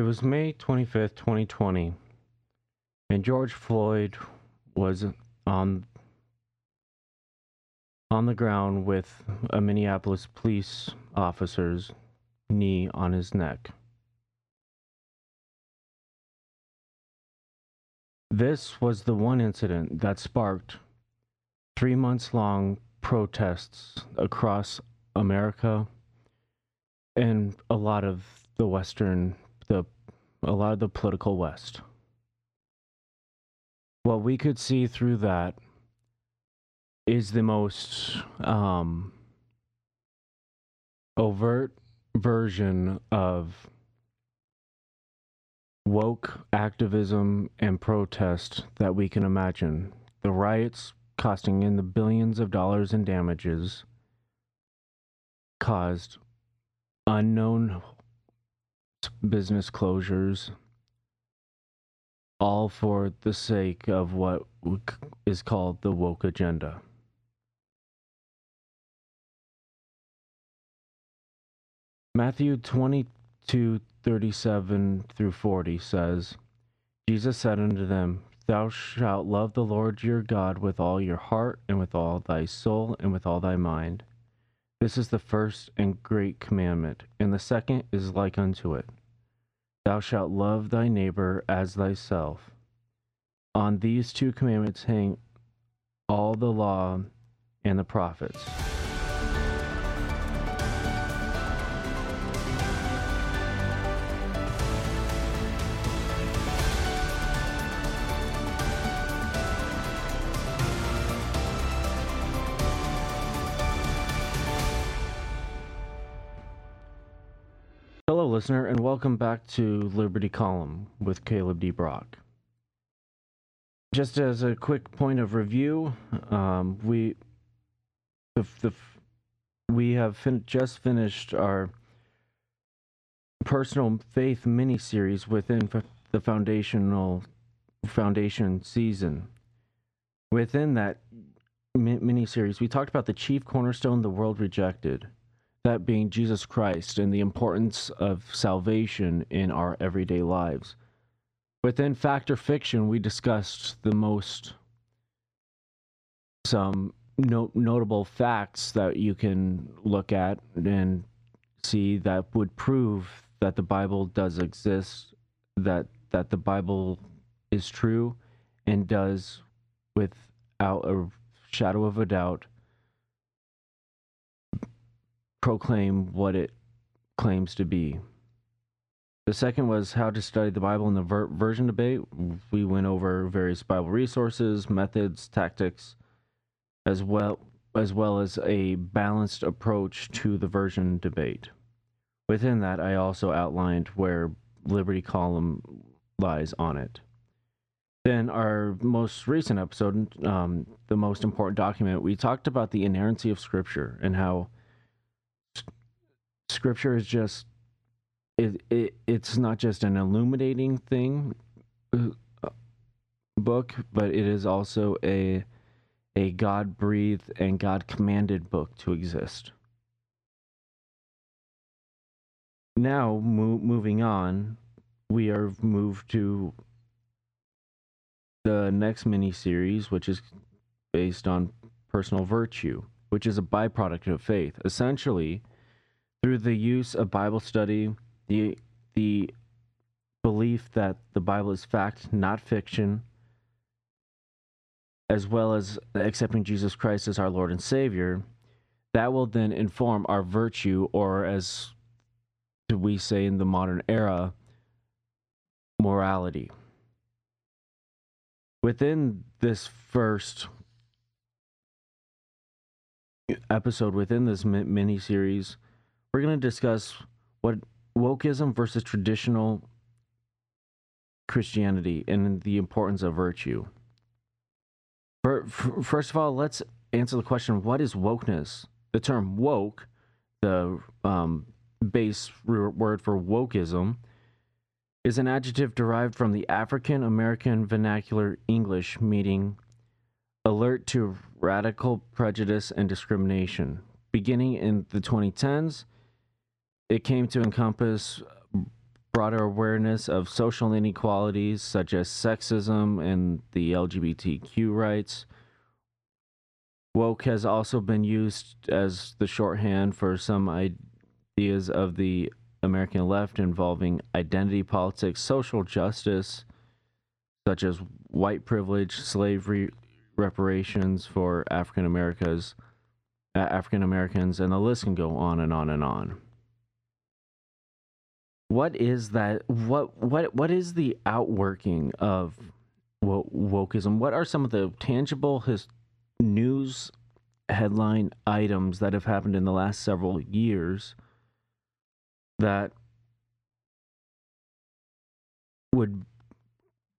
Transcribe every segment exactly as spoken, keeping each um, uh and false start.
It was May twenty-fifth, twenty twenty, and George Floyd was on, on the ground with a Minneapolis police officer's knee on his neck. This was the one incident that sparked three months long protests across America and a lot of the Western, the a lot of the political West. What we could see through that is the most um, overt version of woke activism and protest that we can imagine. The riots costing in the billions of dollars in damages caused unknown business closures, all for the sake of what is called the woke agenda. Matthew twenty-two thirty-seven through forty says, Jesus said unto them, Thou shalt love the Lord your God with all your heart, and with all thy soul, and with all thy mind. This is the first and great commandment, and the second is like unto it. Thou shalt love thy neighbor as thyself. On these two commandments hang all the law and the prophets. Hello, listener, and welcome back to Liberty Column with Caleb D. Brock. Just as a quick point of review, um, we the, the, we have fin just finished our personal faith mini-series within the foundational foundation season. Within that mini-series, we talked about the chief cornerstone the world rejected, that being Jesus Christ and the importance of salvation in our everyday lives. Within Fact or Fiction, we discussed the most, some no, notable facts that you can look at and see that would prove that the Bible does exist, that, that the Bible is true and does, without a shadow of a doubt, proclaim what it claims to be. The second was how to study the Bible in the ver version debate. We went over various Bible resources, methods, tactics, as well as well as a balanced approach to the version debate. Within that, I also outlined where Liberty Column lies on it. Then our most recent episode, um, the most important document, we talked about the inerrancy of Scripture and how Scripture is just, it, it, it's not just an illuminating thing, book, but it is also a, a God-breathed and God-commanded book to exist. Now, mo moving on, we are moved to the next mini-series, which is based on personal virtue, which is a byproduct of faith. Essentially, through the use of Bible study, the, the belief that the Bible is fact, not fiction, as well as accepting Jesus Christ as our Lord and Savior, that will then inform our virtue, or as we say in the modern era, morality. Within this first episode, within this mini-series, we're going to discuss what wokeism versus traditional Christianity and the importance of virtue. First of all, let's answer the question, what is wokeness? The term woke, the um, base word for wokeism, is an adjective derived from the African-American vernacular English, meaning alert to radical prejudice and discrimination. Beginning in the twenty tens, it came to encompass broader awareness of social inequalities such as sexism and the L G B T Q rights. Woke has also been used as the shorthand for some ideas of the American left involving identity politics, social justice, such as white privilege, slavery, reparations for African Americans, uh, African Americans, and the list can go on and on and on. What is that? What what what is the outworking of wokeism? What are some of the tangible his, news headline items that have happened in the last several years that would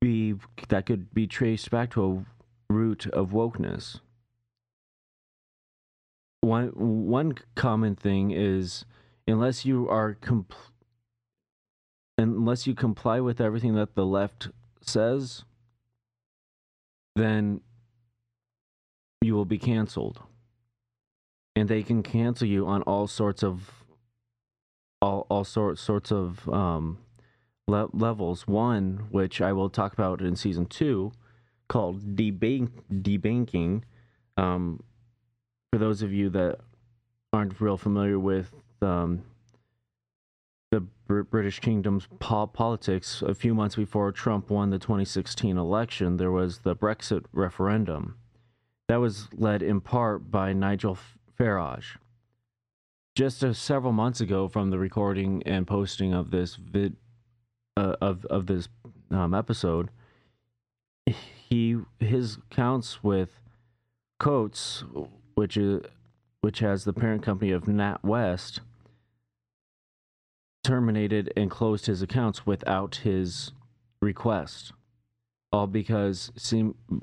be that could be traced back to a root of wokeness? One one common thing is unless you are compl- unless you comply with everything that the left says, then you will be canceled, and they can cancel you on all sorts of all all sorts sorts of um, le- levels. One, which I will talk about in season two, called debank debanking. Um, for those of you that aren't real familiar with um, the Br- British Kingdom's po- politics, a few months before Trump won the twenty sixteen election, there was the Brexit referendum. That was led in part by Nigel Farage. Just a, several months ago, from the recording and posting of this vid, uh, of of this um, episode, he his accounts with Coates, which is which has the parent company of NatWest, terminated and closed his accounts without his request, all because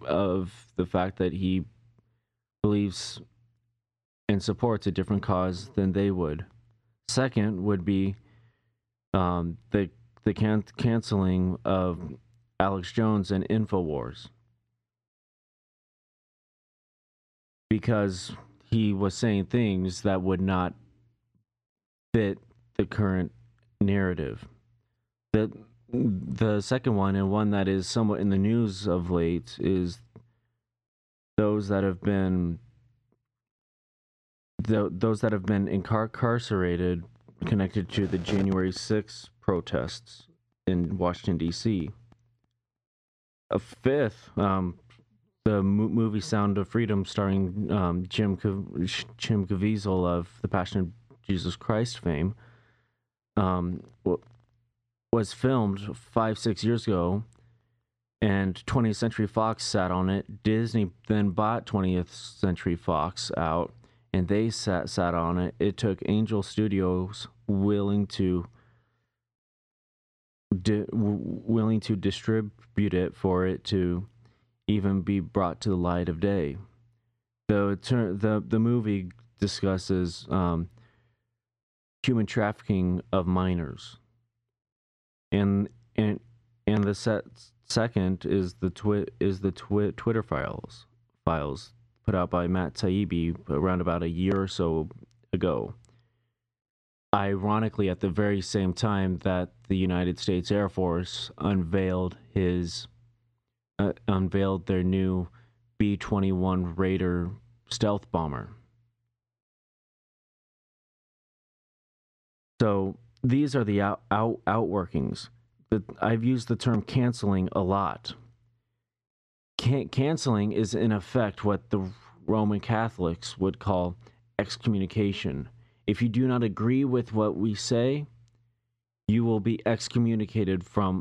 of the fact that he believes and supports a different cause than they would. Second would be um, the the can- canceling of Alex Jones and InfoWars because he was saying things that would not fit the current narrative. The the second one, and one that is somewhat in the news of late, is those that have been Those that have been incarcerated connected to the January sixth protests in Washington, D C A fifth, um, the movie Sound of Freedom starring um, Jim Jim Caviezel of the Passion of Jesus Christ fame, um, was filmed five, six years ago, and twentieth Century Fox sat on it. Disney then bought twentieth Century Fox out, and they sat sat on it. It took Angel Studios willing to di- willing to distribute it for it to even be brought to the light of day. The the the movie discusses um, human trafficking of minors, and and and the set second is the twi- is the twi- Twitter files files. put out by Matt Taibbi around about a year or so ago. Ironically, at the very same time that the United States Air Force unveiled his uh, unveiled their new B twenty-one Raider stealth bomber. So these are the out, out outworkings. The, I've used the term canceling a lot. Can- canceling is in effect what the Roman Catholics would call excommunication. If you do not agree with what we say, you will be excommunicated from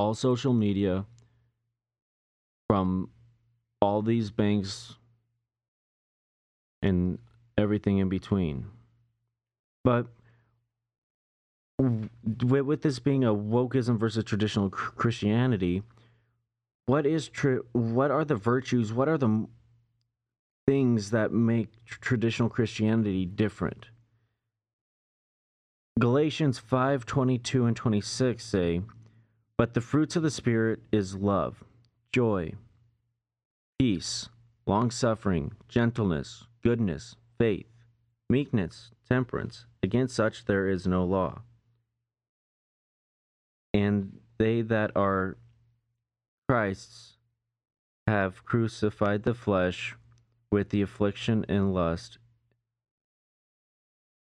all social media, from all these banks, and everything in between. But with, with this being a wokeism versus traditional cr- Christianity, What is true? What are the virtues? What are the things that make tr- traditional Christianity different? Galatians five twenty-two and twenty-six say, "But the fruits of the Spirit is love, joy, peace, long-suffering, gentleness, goodness, faith, meekness, temperance. Against such there is no law." and they that are Christ's have crucified the flesh with the affliction and lust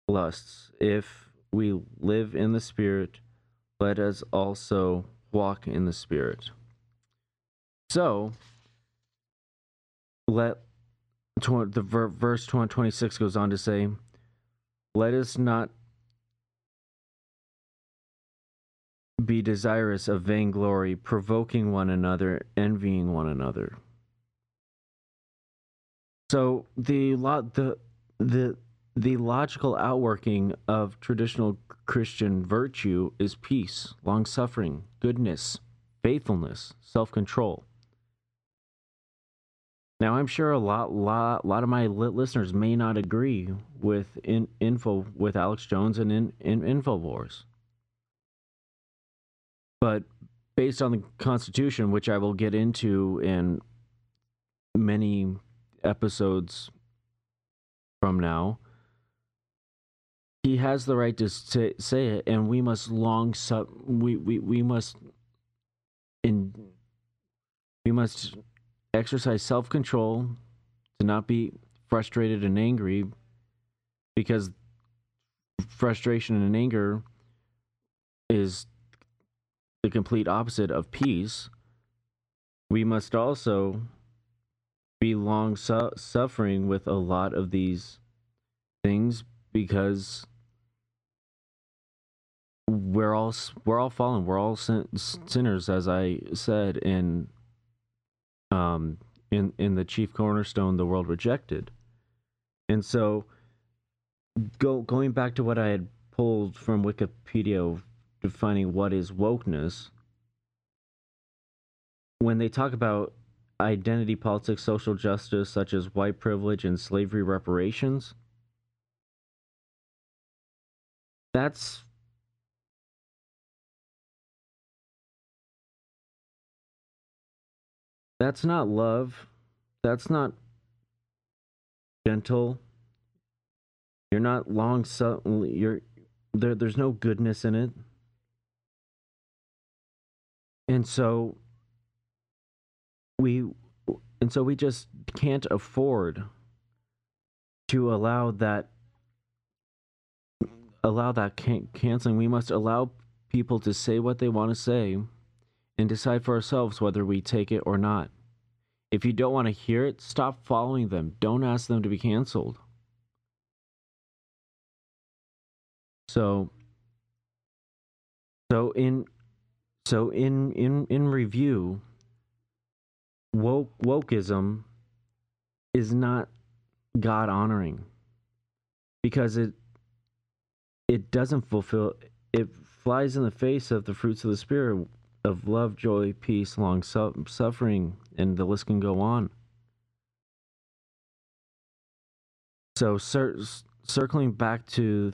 lusts. If we live in the Spirit, let us also walk in the Spirit. So, let the verse twenty-six goes on to say, "Let us not be desirous of vainglory, provoking one another, envying one another." So the lo- the the the logical outworking of traditional Christian virtue is peace, long-suffering, goodness, faithfulness, self-control. Now, I'm sure a lot, lot, lot of my listeners may not agree with in, info with Alex Jones and in, in InfoWars, but based on the Constitution, which I will get into in many episodes from now, he has the right to say, say it, and we must long sub. We we we must in. We must. Exercise self-control to not be frustrated and angry, because frustration and anger is the complete opposite of peace. We must also be long su- suffering with a lot of these things, because we're all we're all fallen, we're all sin- sinners, as I said in. Um, in, in the chief cornerstone, the world rejected. And so go, going back to what I had pulled from Wikipedia, defining what is wokeness, when they talk about identity politics, social justice, such as white privilege and slavery reparations, that's That's not love. That's not gentle. You're not long. Su- you're there. There's no goodness in it. And so we, and so we just can't afford to allow that. Allow that can- canceling. We must allow people to say what they want to say, and decide for ourselves whether we take it or not. If you don't want to hear it, stop following them. Don't ask them to be canceled. So, so in, so in in in review, woke wokeism is not God honoring, because it it doesn't fulfill. It flies in the face of the fruits of the Spirit. Of love, joy, peace, long su- suffering, and the list can go on. So, cir- circling back to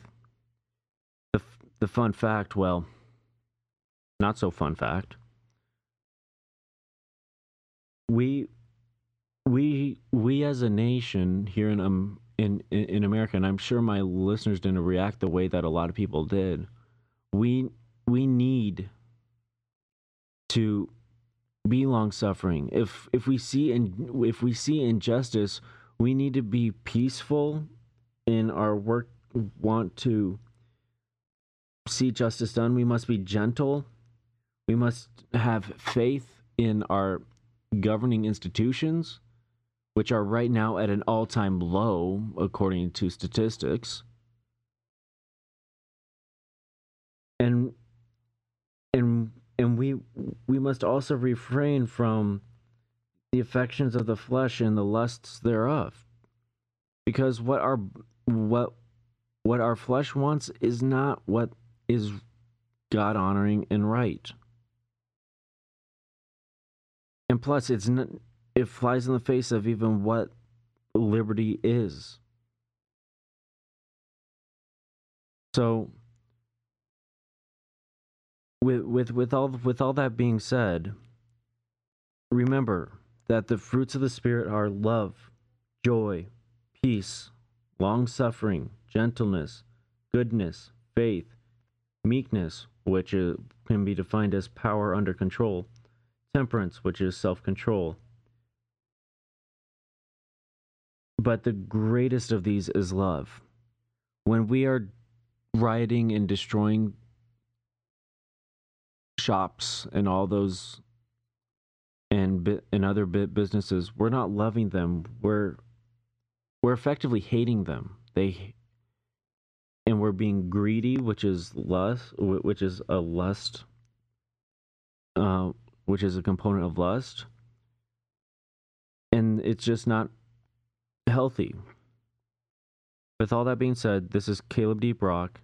the f- the fun fact, well, not so fun fact. We we we as a nation here in um in in America, and I'm sure my listeners didn't react the way that a lot of people did. We we need. To be long-suffering. If if we see in, if we see injustice, we need to be peaceful in our work. Want to see justice done? We must be gentle. We must have faith in our governing institutions, which are right now at an all-time low, according to statistics. And and. And we we must also refrain from the affections of the flesh and the lusts thereof, because what our what what our flesh wants is not what is God honoring and right. And plus, it's not, it flies in the face of even what liberty is. So. With with with all with all that being said, remember that the fruits of the Spirit are love, joy, peace, long suffering, gentleness, goodness, faith, meekness, which is, can be defined as power under control, temperance, which is self-control. But the greatest of these is love. When we are rioting and destroying shops and all those and and other businesses, we're not loving them. We're we're effectively hating them. They and we're being greedy, which is lust, which is a lust, uh, which is a component of lust, and it's just not healthy. With all that being said, this is Caleb D. Brock,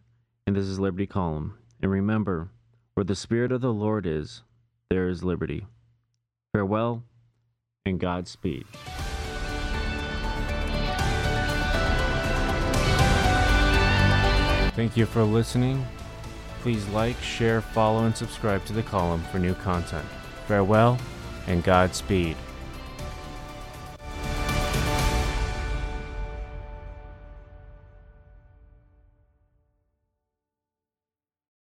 and this is Liberty Column. And remember, where the Spirit of the Lord is, there is liberty. Farewell, and Godspeed. Thank you for listening. Please like, share, follow, and subscribe to the column for new content. Farewell, and Godspeed.